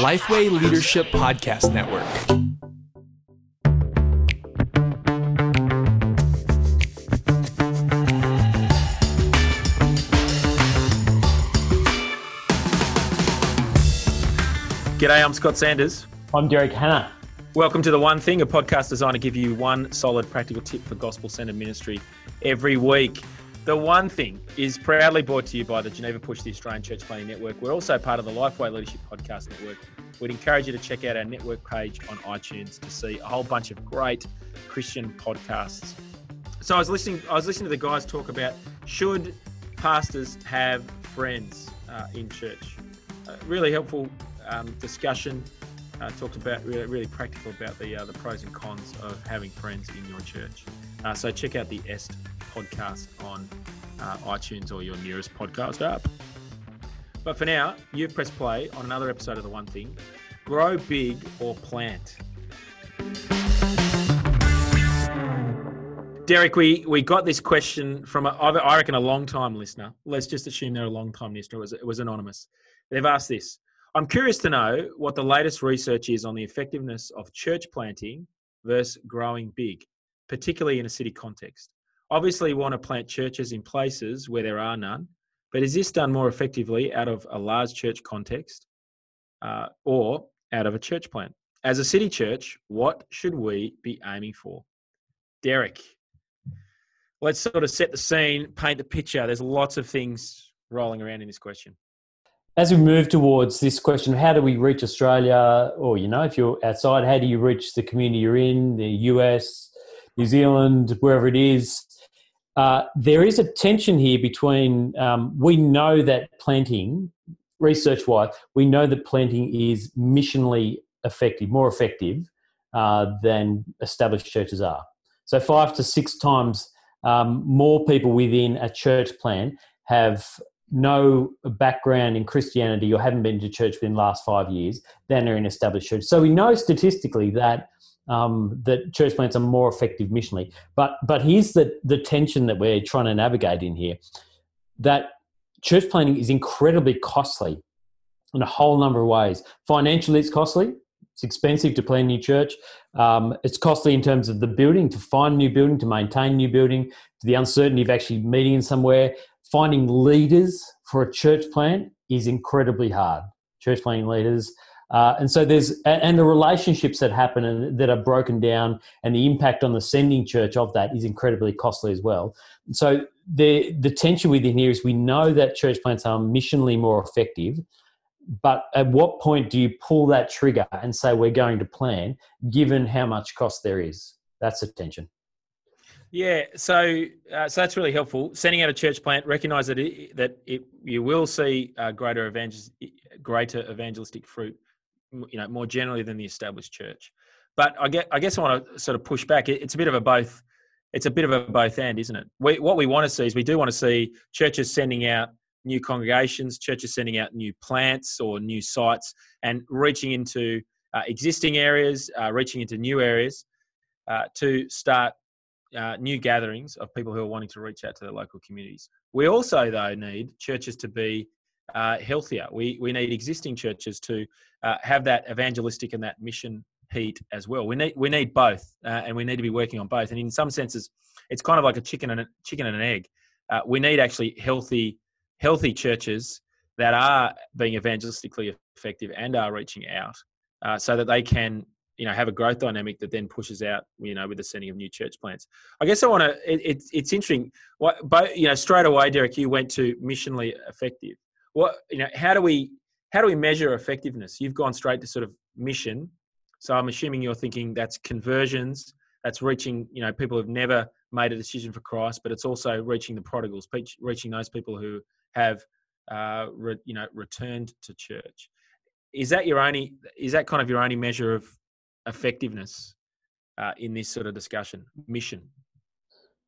Lifeway Leadership Podcast Network. G'day, I'm Scott Sanders. I'm Derek Hanna. Welcome to The One Thing, a podcast designed to give you one solid practical tip for gospel-centered ministry every week. The One Thing is proudly brought to you by the Geneva Push, the Australian Church Planning Network. We're also part of the Lifeway Leadership Podcast Network. We'd encourage you to check out our network page on iTunes to see a whole bunch of great Christian podcasts. So I was listening to the guys talk about, should pastors have friends in church? Really helpful discussion. Talked about really practical about the pros and cons of having friends in your church. So check out the Est podcast on iTunes or your nearest podcast app. But for now, you've pressed play on another episode of The One Thing. Grow big or plant. Derek, we got this question from, I reckon, a long-time listener. Let's just assume they're a long-time listener. It was anonymous. They've asked this. I'm curious to know what the latest research is on the effectiveness of church planting versus growing big, particularly in a city context. Obviously, we want to plant churches in places where there are none, but is this done more effectively out of a large church context or out of a church plant? As a city church, what should we be aiming for? Derek, let's sort of set the scene, paint the picture. There's lots of things rolling around in this question. As we move towards this question, how do we reach Australia? Or, if you're outside, how do you reach the community you're in, the US, New Zealand, wherever it is? There is a tension here between, we know that planting, research-wise, we know that planting is missionally effective, more effective than established churches are. So 5 to 6 times more people within a church plant have no background in Christianity or haven't been to church within the last 5 years than are in established church. So we know statistically that that church plants are more effective missionally. But here's the tension that we're trying to navigate in here, that church planting is incredibly costly in a whole number of ways. Financially, it's costly. It's expensive to plant a new church. It's costly in terms of the building, to find new building, to maintain new building, the uncertainty of actually meeting in somewhere. Finding leaders for a church plant is incredibly hard, church planting leaders. And so and the relationships that happen and that are broken down and the impact on the sending church of that is incredibly costly as well. So the tension within here is we know that church plants are missionally more effective, but at what point do you pull that trigger and say we're going to plan given how much cost there is? That's the tension. Yeah, so that's really helpful. Sending out a church plant, recognise that you will see greater evangelistic fruit, more generally than the established church. But I guess I want to sort of push back. It's a bit of a both and, isn't it? What we want to see is we do want to see churches sending out new congregations, churches sending out new plants or new sites, and reaching into existing areas, reaching into new areas to start. New gatherings of people who are wanting to reach out to their local communities. We also, though, need churches to be healthier. We need existing churches to have that evangelistic and that mission heat as well. We need both, and we need to be working on both. And in some senses, it's kind of like a chicken and an egg. We need actually healthy churches that are being evangelistically effective and are reaching out, so that they can. Have a growth dynamic that then pushes out, with the sending of new church plants. I guess I want to, it's interesting. Straight away, Derek, you went to missionally effective. How do we measure effectiveness? You've gone straight to sort of mission. So I'm assuming you're thinking that's conversions, that's reaching, people who've never made a decision for Christ, but it's also reaching the prodigals, reaching those people who have, returned to church. Is that kind of your only measure of effectiveness in this sort of discussion? Mission?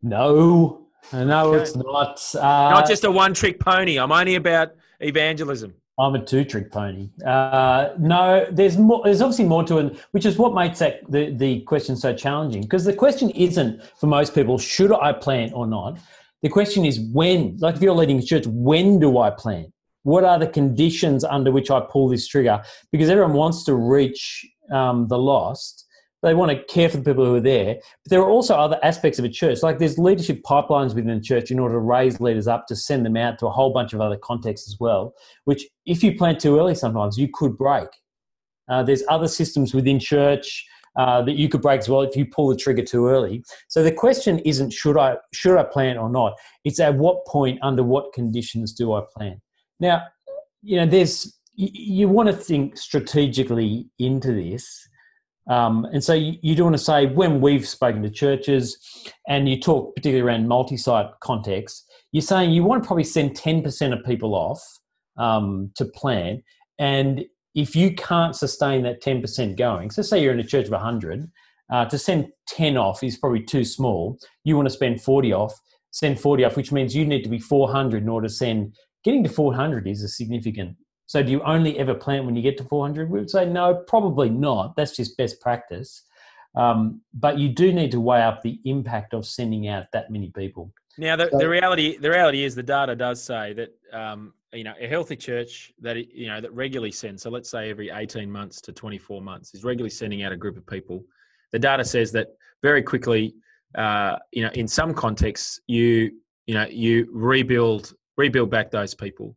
No, okay. It's not. Not just a one-trick pony. I'm only about evangelism. I'm a two-trick pony. No, there's more. There's obviously more to it, which is what makes that the question so challenging. Because the question isn't for most people, should I plant or not? The question is when. Like if you're leading a church, when do I plant? what are the conditions under which I pull this trigger? Because everyone wants to reach the lost. They want to care for the people who are there. But there are also other aspects of a church. Like there's leadership pipelines within the church in order to raise leaders up to send them out to a whole bunch of other contexts as well, which if you plant too early sometimes you could break. There's other systems within church that you could break as well if you pull the trigger too early. So the question isn't should I plant or not. It's at what point, under what conditions do I plant? Now, you know, you want to think strategically into this. And so you do want to say, when we've spoken to churches and you talk particularly around multi-site context, you're saying you want to probably send 10% of people off to plan. And if you can't sustain that 10% going, so say you're in a church of 100, to send 10 off is probably too small. You want to spend 40 off, send 40 off, which means you need to be 400 in order to send. Getting to 400 is a significant. So do you only ever plant when you get to 400? We would say, no, probably not. That's just best practice. But you do need to weigh up the impact of sending out that many people. Now, the reality is the data does say that, you know, a healthy church that, you know, that regularly sends, so let's say every 18 months to 24 months is regularly sending out a group of people. The data says that very quickly, you know, in some contexts, you rebuild back those people.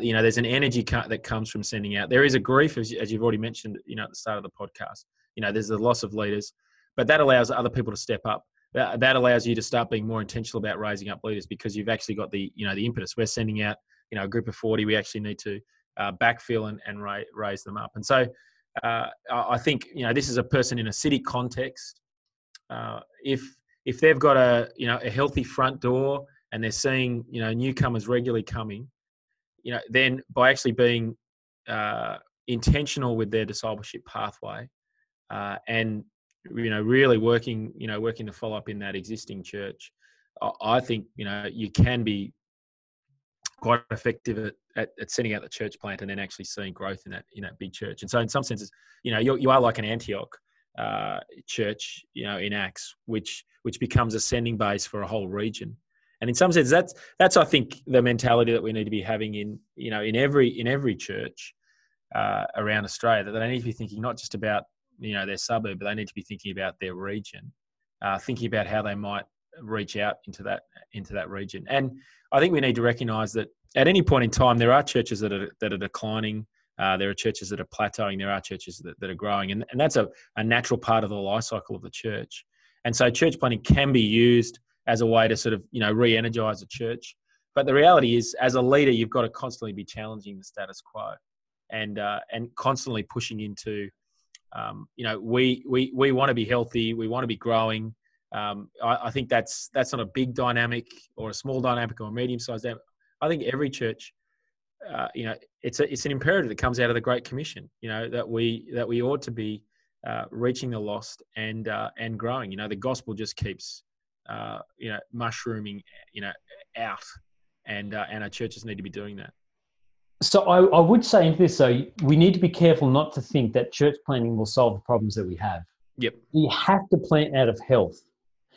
You know, there's an energy that comes from sending out. There is a grief, as you've already mentioned, you know, at the start of the podcast. You know, there's the loss of leaders, but that allows other people to step up. That allows you to start being more intentional about raising up leaders because you've actually got the, you know, the impetus. We're sending out, you know, a group of 40. We actually need to backfill and raise them up. And so I think, you know, this is a person in a city context. If they've got a, you know, a healthy front door and they're seeing, you know, newcomers regularly coming, you know, then by actually being intentional with their discipleship pathway and, you know, really working to follow up in that existing church, I think, you know, you can be quite effective at sending out the church plant and then actually seeing growth in that big church. And so in some senses, you know, you are like an Antioch church, you know, in Acts, which becomes a sending base for a whole region. And in some sense, that's I think the mentality that we need to be having in, you know, in every church around Australia, that they need to be thinking not just about, you know, their suburb, but they need to be thinking about their region, thinking about how they might reach out into that region. And I think we need to recognise that at any point in time, there are churches that are declining, there are churches that are plateauing, there are churches that are growing, and that's a natural part of the life cycle of the church. And so, church planting can be used as a way to sort of, you know, re-energize a church. But the reality is, as a leader, you've got to constantly be challenging the status quo and constantly pushing into, you know, we want to be healthy, we want to be growing. I think that's not a big dynamic or a small dynamic or a medium-sized dynamic. I think every church, you know, it's an imperative that comes out of the Great Commission, you know, that we ought to be reaching the lost and growing. You know, the gospel just keeps you know, mushrooming, you know, out, and our churches need to be doing that. So I would say in this, though, we need to be careful not to think that church planting will solve the problems that we have. Yep. You have to plant out of health.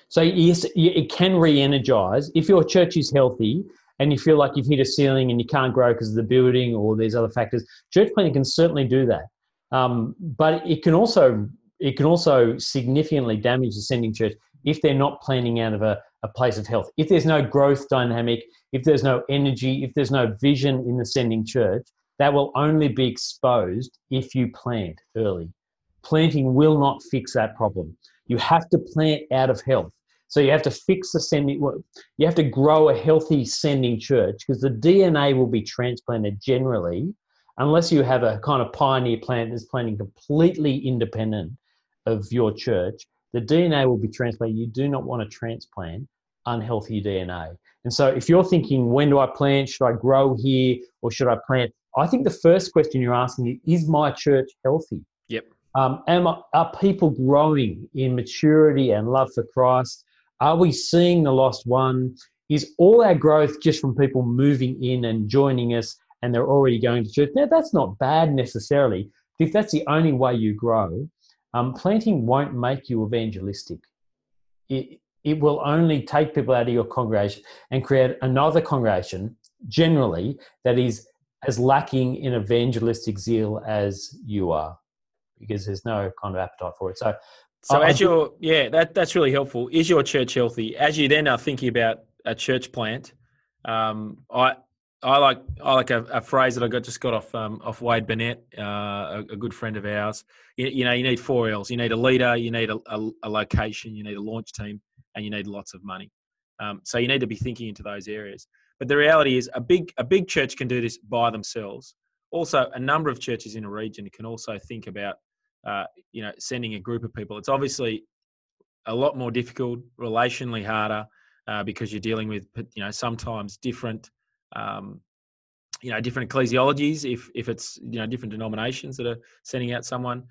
So yes, it can re-energize. If your church is healthy and you feel like you've hit a ceiling and you can't grow because of the building or these other factors, church planting can certainly do that. But it can also significantly damage the sending church if they're not planning out of a place of health, if there's no growth dynamic, if there's no energy, if there's no vision in the sending church, that will only be exposed if you plant early. Planting will not fix that problem. You have to plant out of health. So you have to fix the sending, you have to grow a healthy sending church because the DNA will be transplanted generally unless you have a kind of pioneer plant that's planting completely independent of your church. The DNA will be transplanted. You do not want to transplant unhealthy DNA. And so if you're thinking, when do I plant? Should I grow here or should I plant? I think the first question you're asking is my church healthy? Yep. Are people growing in maturity and love for Christ? Are we seeing the lost one? Is all our growth just from people moving in and joining us and they're already going to church? Now, that's not bad necessarily. If that's the only way you grow, planting won't make you evangelistic. It will only take people out of your congregation and create another congregation, generally, that is as lacking in evangelistic zeal as you are, because there's no kind of appetite for it. So as you're, yeah, that's really helpful. Is your church healthy? As you then are thinking about a church plant, I like a phrase that I got off off Wade Burnett, a good friend of ours. You know, you need 4 L's. You need a leader, you need a location, you need a launch team, and you need lots of money. So you need to be thinking into those areas. But the reality is, a big church can do this by themselves. Also, a number of churches in a region can also think about sending a group of people. It's obviously a lot more difficult, relationally harder, because you're dealing with sometimes different different ecclesiologies. If it's different denominations that are sending out someone,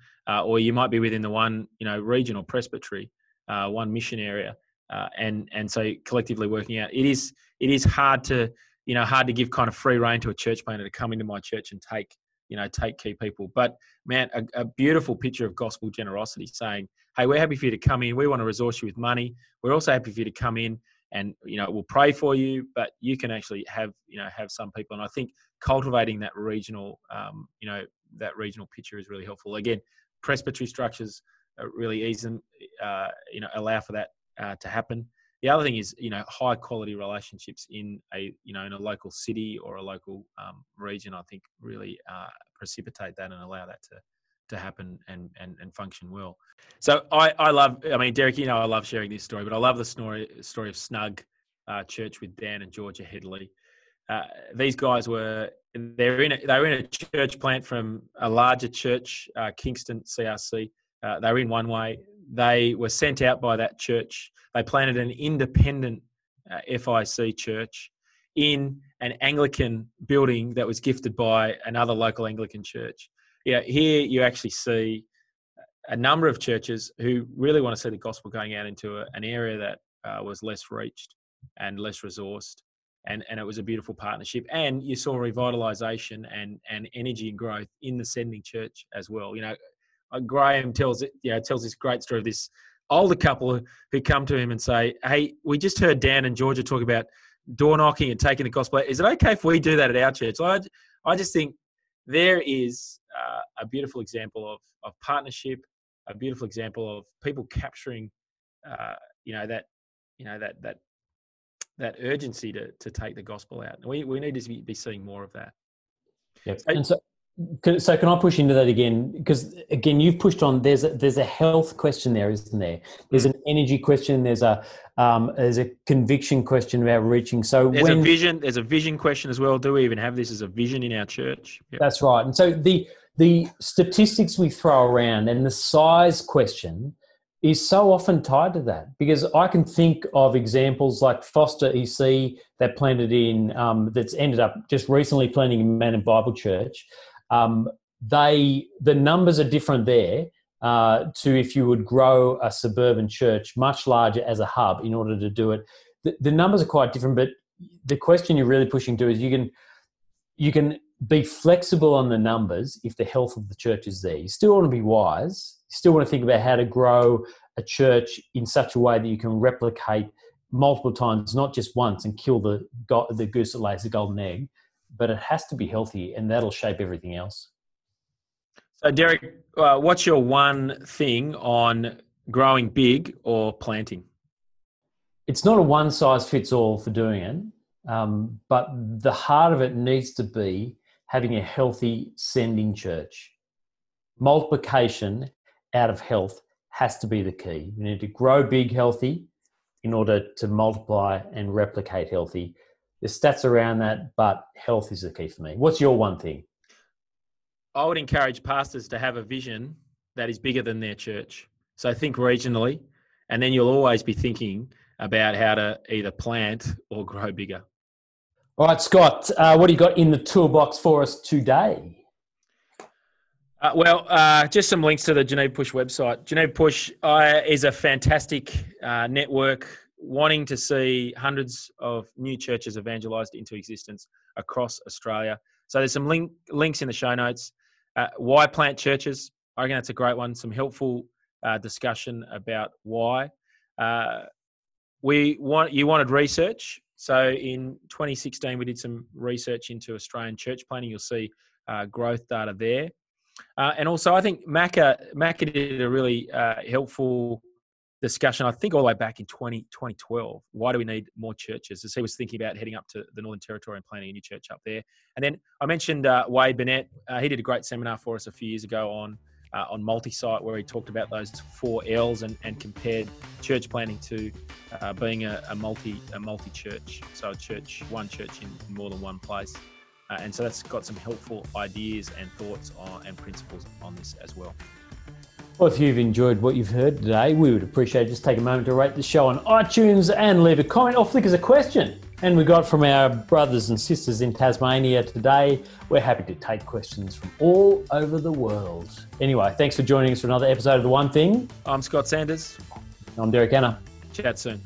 or you might be within the one regional presbytery, one mission area. And so collectively working out, it is hard to give kind of free rein to a church planter to come into my church and take key people. But man, a beautiful picture of gospel generosity, saying, hey, we're happy for you to come in. We want to resource you with money. We're also happy for you to come in, and we'll pray for you. But you can actually have some people. And I think cultivating that regional that regional picture is really helpful. Again, presbytery structures are really easy, allow for that. To happen. The other thing is, high quality relationships in a local city or a local region, I think really precipitate that and allow that to happen and function well. So I mean, Derek, I love sharing this story, but I love the story of Snug Church with Dan and Georgia Headley. These guys they were in a church plant from a larger church, Kingston CRC. They were in one way. They were sent out by that church. They planted an independent FIC church in an Anglican building that was gifted by another local Anglican church. Here you actually see a number of churches who really want to see the gospel going out into an area that was less reached and less resourced. And it was a beautiful partnership. And you saw revitalisation and energy and growth in the sending church as well. Graham tells this great story of this older couple who come to him and say, hey, we just heard Dan and Georgia talk about door knocking and taking the gospel. Is it okay if we do that at our church? I just think there is a beautiful example of partnership, a beautiful example of people capturing, that urgency to take the gospel out. We need to be seeing more of that. Yep. So can I push into that again? Because again, you've pushed on. There's a health question there, isn't there? There's an energy question. There's a conviction question about reaching. So there's a vision. There's a vision question as well. Do we even have this as a vision in our church? Yep. That's right. And so the statistics we throw around and the size question is so often tied to that, because I can think of examples like Foster EC that planted in that's ended up just recently planting in Man and Bible Church. The numbers are different there to if you would grow a suburban church much larger as a hub in order to do it. The numbers are quite different, but the question you're really pushing to is you can be flexible on the numbers if the health of the church is there. You still want to be wise. You still want to think about how to grow a church in such a way that you can replicate multiple times, not just once, and kill the goose that lays the golden egg. But it has to be healthy, and that'll shape everything else. So, Derek, what's your one thing on growing big or planting? It's not a one-size-fits-all for doing it, but the heart of it needs to be having a healthy sending church. Multiplication out of health has to be the key. You need to grow big healthy in order to multiply and replicate healthy. There's stats around that, but health is the key for me. What's your one thing? I would encourage pastors to have a vision that is bigger than their church. So think regionally, and then you'll always be thinking about how to either plant or grow bigger. All right, Scott, what do you got in the toolbox for us today? Just some links to the Geneva Push website. Geneva Push is a fantastic network wanting to see hundreds of new churches evangelised into existence across Australia. So there's some links in the show notes. Why plant churches? I reckon that's a great one. Some helpful discussion about why. You wanted research. So in 2016, we did some research into Australian church planning. You'll see growth data there. And also, I think Macca did a really helpful discussion, I think all the way back in 2012. Why do we need more churches? As he was thinking about heading up to the Northern Territory and planning a new church up there. And then I mentioned Wade Burnett. He did a great seminar for us a few years ago on multi-site, where he talked about those 4 L's and compared church planning to being a multi-church. So one church in more than one place. And so that's got some helpful ideas and thoughts on, and principles on this as well. Well, if you've enjoyed what you've heard today, we would appreciate it. Just take a moment to rate the show on iTunes and leave a comment or flick us a question. And we got from our brothers and sisters in Tasmania today. We're happy to take questions from all over the world. Anyway, thanks for joining us for another episode of The One Thing. I'm Scott Sanders. I'm Derek Anna. Chat soon.